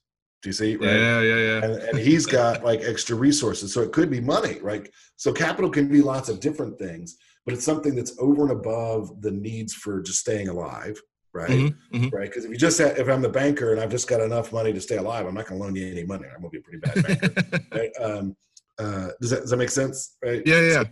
Do you see? Right? Yeah. And he's got like extra resources. So it could be money, right? So capital can be lots of different things, but it's something that's over and above the needs for just staying alive, right? Mm-hmm. Right? Because if I'm the banker and I've just got enough money to stay alive, I'm not going to loan you any money. I'm going to be a pretty bad banker. Right? Does that make sense? Right? Yeah.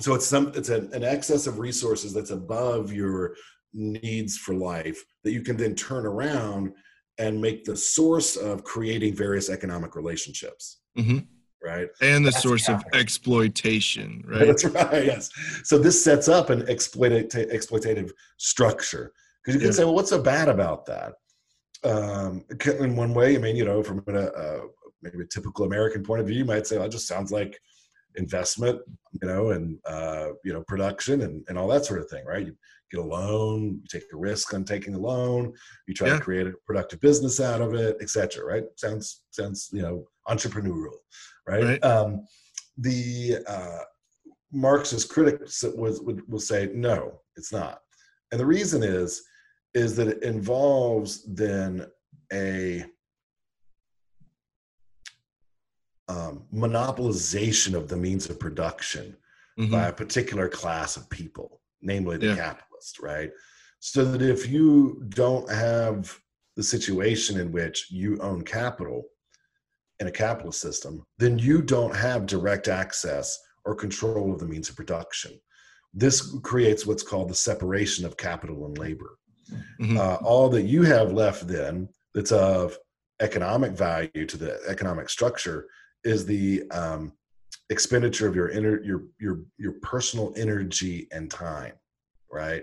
So it's an excess of resources that's above your needs for life that you can then turn around and make the source of creating various economic relationships, mm-hmm. right? And the source of exploitation, right? That's right, yes. So this sets up an exploitative structure. Because you can say, well, what's so bad about that? In one way, I mean, from maybe a typical American point of view, you might say, well, it just sounds like investment, and, production and all that sort of thing, right? You get a loan, you take a risk on taking a loan, you try to create a productive business out of it, et cetera, right? Sounds, entrepreneurial, right? The Marxist critics will say, no, it's not. And the reason is that it involves then a monopolization of the means of production mm-hmm. by a particular class of people, namely the capitalist, right? So that if you don't have the situation in which you own capital in a capitalist system, then you don't have direct access or control of the means of production. This creates what's called the separation of capital and labor. Mm-hmm. All that you have left then that's of economic value to the economic structure is the expenditure of your personal energy and time, right?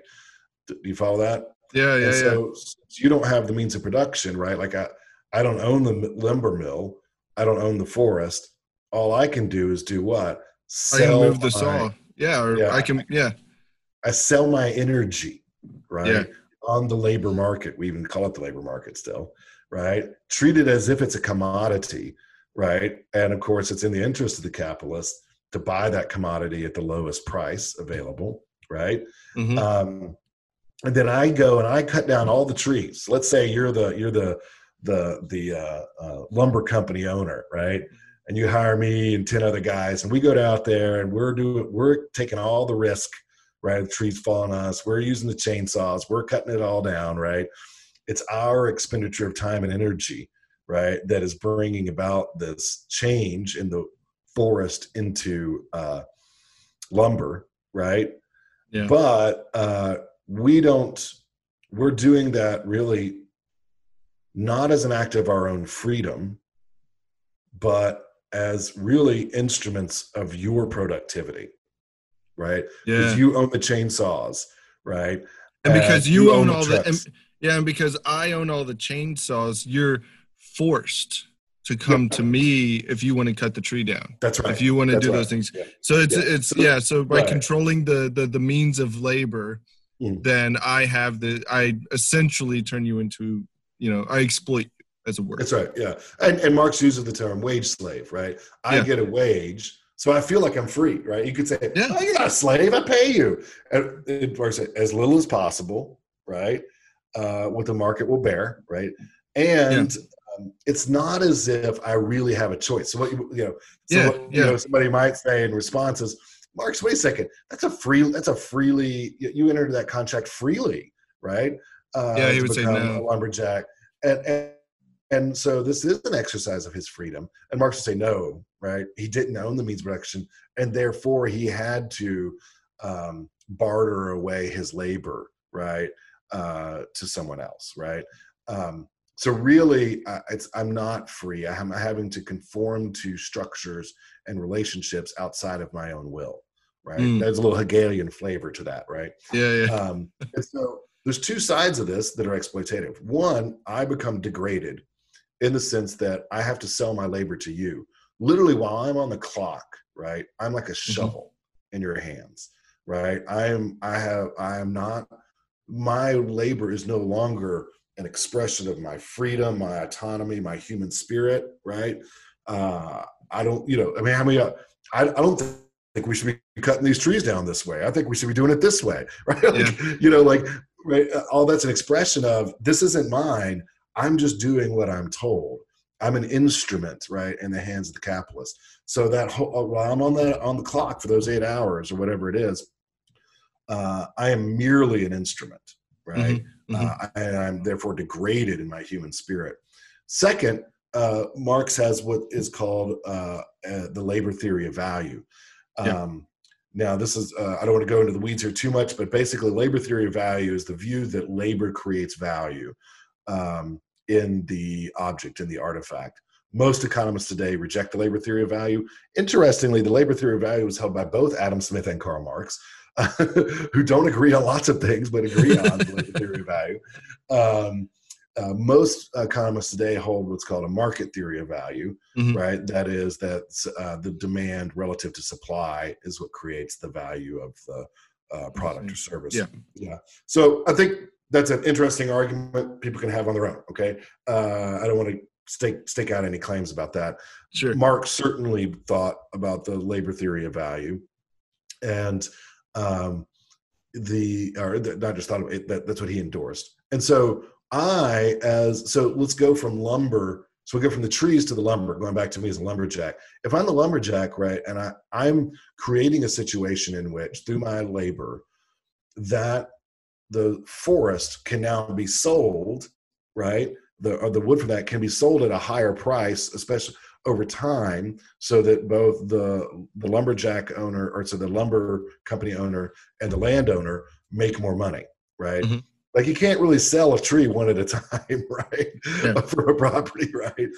Do you follow that? Yeah. So you don't have the means of production, right? Like I don't own the lumber mill. I don't own the forest. All I can do is do what? Sell. I can move the saw. Yeah. I sell my energy, right? Yeah. On the labor market. We even call it the labor market still, right? Treat it as if it's a commodity. Right. And of course, it's in the interest of the capitalist to buy that commodity at the lowest price available. Right. Mm-hmm. And then I go and I cut down all the trees. Let's say you're the lumber company owner. Right. And you hire me and 10 other guys and we go out there and we're taking all the risk. Right. The trees fall on us. We're using the chainsaws. We're cutting it all down. Right. It's our expenditure of time and energy. Right, that is bringing about this change in the forest into lumber, right? Yeah. But we're doing that really not as an act of our own freedom, but as really instruments of your productivity, right? Yeah. Because you own the chainsaws, right? And because you own all the trucks. And because I own all the chainsaws, you're forced to come to me if you want to cut the tree down. That's right. If you want to do those things. Yeah. So it's so by controlling the means of labor, then I essentially turn you into, I exploit you, as it were. That's right. Yeah. And Marx uses the term wage slave, right? I get a wage, so I feel like I'm free, right? You could say, oh, you're not a slave, I pay you. And Marx said, as little as possible, right? What the market will bear, right? And it's not as if I really have a choice. So what somebody might say in response is, Marx, wait a second, that's a freely you entered that contract freely, right? He would say no. A lumberjack, and so this is an exercise of his freedom. And Marx would say no, right? He didn't own the means of production, and therefore he had to barter away his labor, right, to someone else, right? So really, I'm not free. I'm having to conform to structures and relationships outside of my own will, right? There's a little Hegelian flavor to that, right? Yeah. And so there's two sides of this that are exploitative. One, I become degraded in the sense that I have to sell my labor to you. Literally, while I'm on the clock, right? I'm like a shovel in your hands, right? My labor is no longer an expression of my freedom, my autonomy, my human spirit, right? I don't think we should be cutting these trees down this way. I think we should be doing it this way, right? Right? All that's an expression of, this isn't mine, I'm just doing what I'm told. I'm an instrument, right, in the hands of the capitalist. So that while I'm on the clock for those 8 hours or whatever it is, I am merely an instrument, right? And I'm therefore degraded in my human spirit. Second, Marx has what is called the labor theory of value. Now this is, I don't want to go into the weeds here too much, but basically labor theory of value is the view that labor creates value in the object, in the artifact. Most economists today reject the labor theory of value. Interestingly, the labor theory of value was held by both Adam Smith and Karl Marx, who don't agree on lots of things, but agree on the labor theory of value. Most economists today hold what's called a market theory of value, right? That is that the demand relative to supply is what creates the value of the product or service. Yeah. So I think that's an interesting argument people can have on their own, okay? I don't want to stake out any claims about that. Sure. Marx certainly thought about the labor theory of value, and not just thought of it, that's what he endorsed. And so let's go from lumber. So we go from the trees to the lumber, going back to me as a lumberjack. If I'm the lumberjack, right, and I'm creating a situation in which through my labor that the forest can now be sold, right, the wood from that can be sold at a higher price, especially over time, so that both the lumberjack owner, or so the lumber company owner and the landowner make more money, right? Like you can't really sell a tree one at a time, right? For a property, right?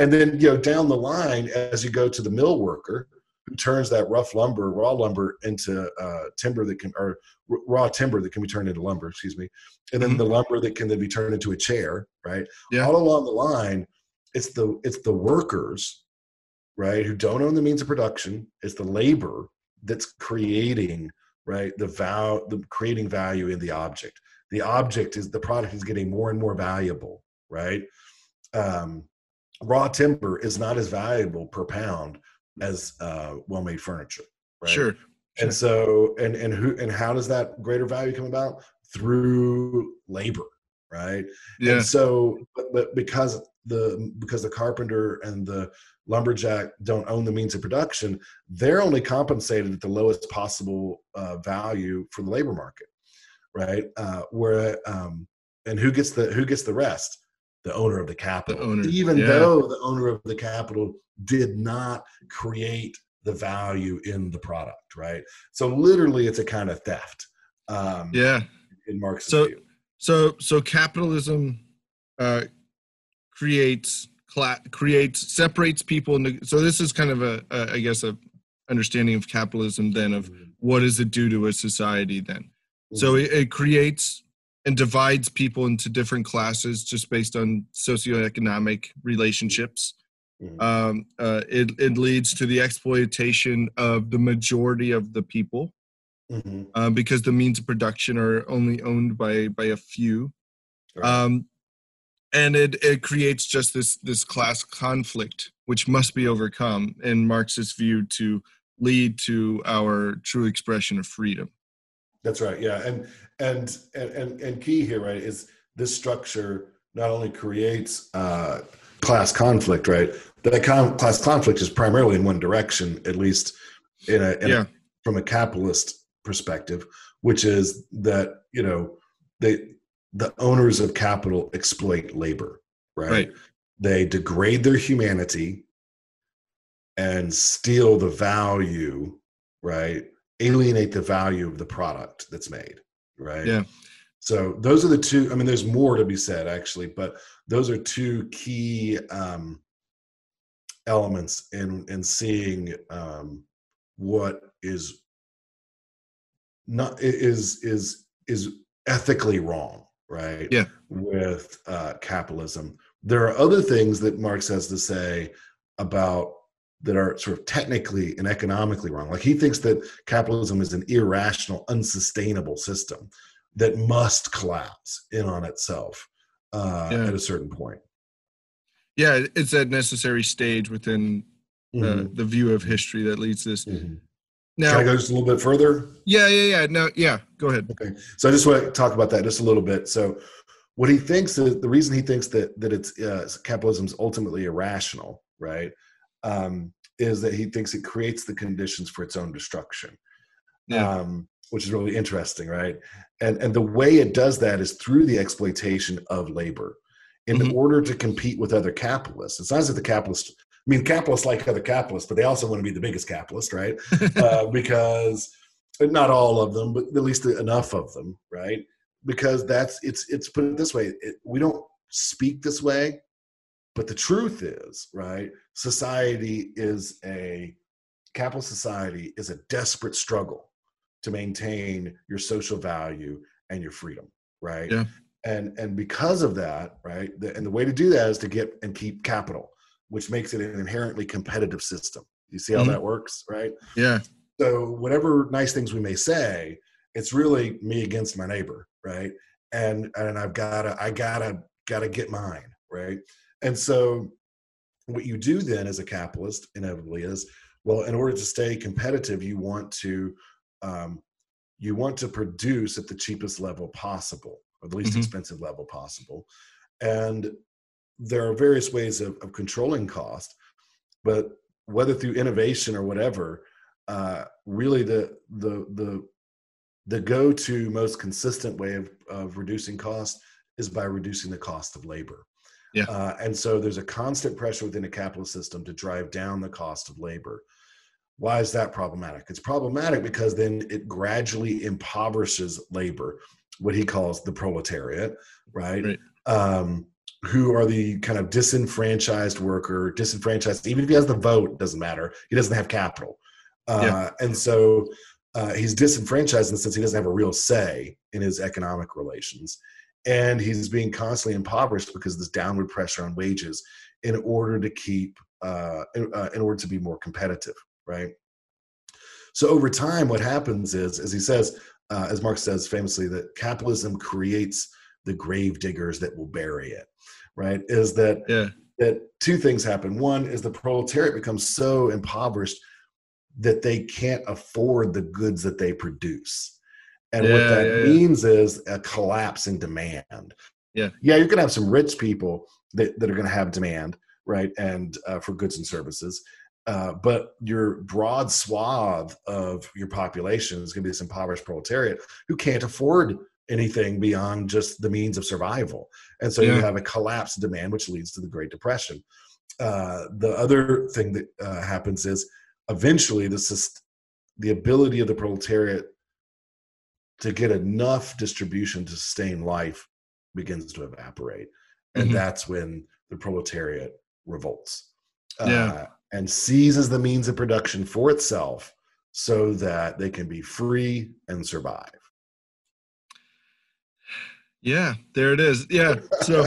And then down the line, as you go to the mill worker who turns that raw lumber into timber that can, or raw timber that can be turned into lumber, excuse me, and then the lumber that can then be turned into a chair, right? All along the line. It's the workers, right, who don't own the means of production. It's the labor that's creating, right, creating value in the object. The object is, the product is getting more and more valuable, right? Raw timber is not as valuable per pound as well-made furniture, right? Sure. And so, and how does that greater value come about? Through labor, right? And so, but because the carpenter and the lumberjack don't own the means of production, they're only compensated at the lowest possible value for the labor market, right? And who gets the rest? The owner of the capital. Even though the owner of the capital did not create the value in the product, right? So literally, it's a kind of theft. In Marx's view. So capitalism creates, separates people. So this is kind of a understanding of capitalism then, of what does it do to a society then? So it creates and divides people into different classes just based on socioeconomic relationships. Mm-hmm. It leads to the exploitation of the majority of the people, mm-hmm. Because the means of production are only owned by a few. Right. And it creates just this class conflict, which must be overcome in Marx's view to lead to our true expression of freedom. That's right. Yeah. And key here, right, is this structure not only creates class conflict, right? That class conflict is primarily in one direction, at least from a capitalist perspective, which is that, the owners of capital exploit labor, right? They degrade their humanity and steal the value, right? Alienate the value of the product that's made, right? Yeah. So those are the two. I mean, there's more to be said, actually, but those are two key elements in seeing what is not is ethically wrong, right? Yeah. With capitalism. There are other things that Marx has to say about that are sort of technically and economically wrong. Like, he thinks that capitalism is an irrational, unsustainable system that must collapse in on itself at a certain point. Yeah, it's that necessary stage within the view of history that leads this. Mm-hmm. Now, can I go just a little bit further? Yeah. No, yeah, go ahead. Okay, so I just want to talk about that just a little bit. So what he thinks, the reason he thinks that it's capitalism's ultimately irrational, right, is that he thinks it creates the conditions for its own destruction, which is really interesting, right? And the way it does that is through the exploitation of labor in order to compete with other capitalists. It's not as if capitalists like other capitalists, but they also want to be the biggest capitalist, right? Because not all of them, but at least enough of them, right? Because it's put it this way, we don't speak this way, but the truth is, right, capitalist society is a desperate struggle to maintain your social value and your freedom, right? Yeah. And because of that, right, the way to do that is to get and keep capital, which makes it an inherently competitive system. You see how that works, right? Yeah. So whatever nice things we may say, it's really me against my neighbor, right? And I gotta get mine, right? And so what you do then as a capitalist inevitably is, well, in order to stay competitive, you want to produce at the cheapest level possible, or the least expensive level possible. And there are various ways of controlling cost, but whether through innovation or whatever, really the go-to most consistent way of reducing cost is by reducing the cost of labor. Yeah. And so there's a constant pressure within a capitalist system to drive down the cost of labor. Why is that problematic? It's problematic because then it gradually impoverishes labor, what he calls the proletariat, right? Who are the kind of disenfranchised worker, even if he has the vote, doesn't matter. He doesn't have capital. And so he's disenfranchised in the sense he doesn't have a real say in his economic relations. And he's being constantly impoverished because of this downward pressure on wages in order to in order to be more competitive, right? So over time, what happens is, as he says, as Marx says famously, that capitalism creates the grave diggers that will bury it, right? Is that that two things happen. One is the proletariat becomes so impoverished that they can't afford the goods that they produce. And what that means is a collapse in demand. Yeah. Yeah, you're going to have some rich people that are going to have demand, right, and for goods and services. But your broad swath of your population is going to be this impoverished proletariat who can't afford anything beyond just the means of survival. And so you have a collapse in demand, which leads to the Great Depression. The other thing that happens is eventually the ability of the proletariat to get enough distribution to sustain life begins to evaporate. And that's when the proletariat revolts and seizes the means of production for itself so that they can be free and survive. Yeah, there it is. Yeah. So,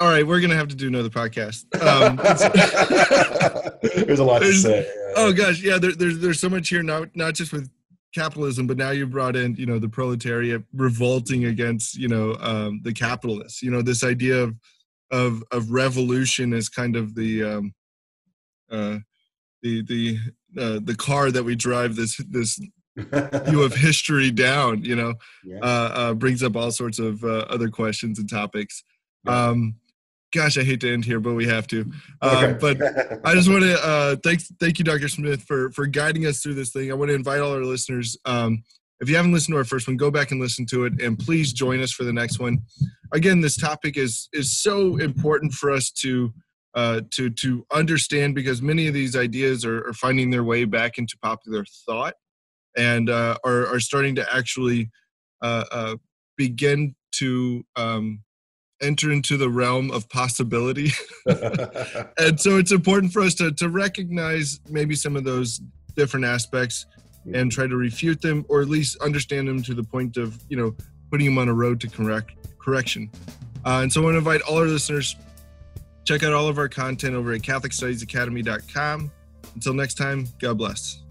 all right, we're going to have to do another podcast. There's a lot to say. Oh gosh. Yeah. There's so much here, not just with capitalism, but now you brought in, the proletariat revolting against, the capitalists, this idea of revolution is kind of the car that we drive this view of history down, brings up all sorts of other questions and topics. Gosh, I hate to end here, but we have to. Okay. But I just want to thank you, Dr. Smith, for guiding us through this thing. I want to invite all our listeners. If you haven't listened to our first one, go back and listen to it, and please join us for the next one. Again, this topic is so important for us to understand, because many of these ideas are finding their way back into popular thought and are starting to actually begin to enter into the realm of possibility. And so it's important for us to recognize maybe some of those different aspects and try to refute them, or at least understand them to the point of, putting them on a road to correction. And so I want to invite all our listeners, check out all of our content over at catholicstudiesacademy.com. Until next time, God bless.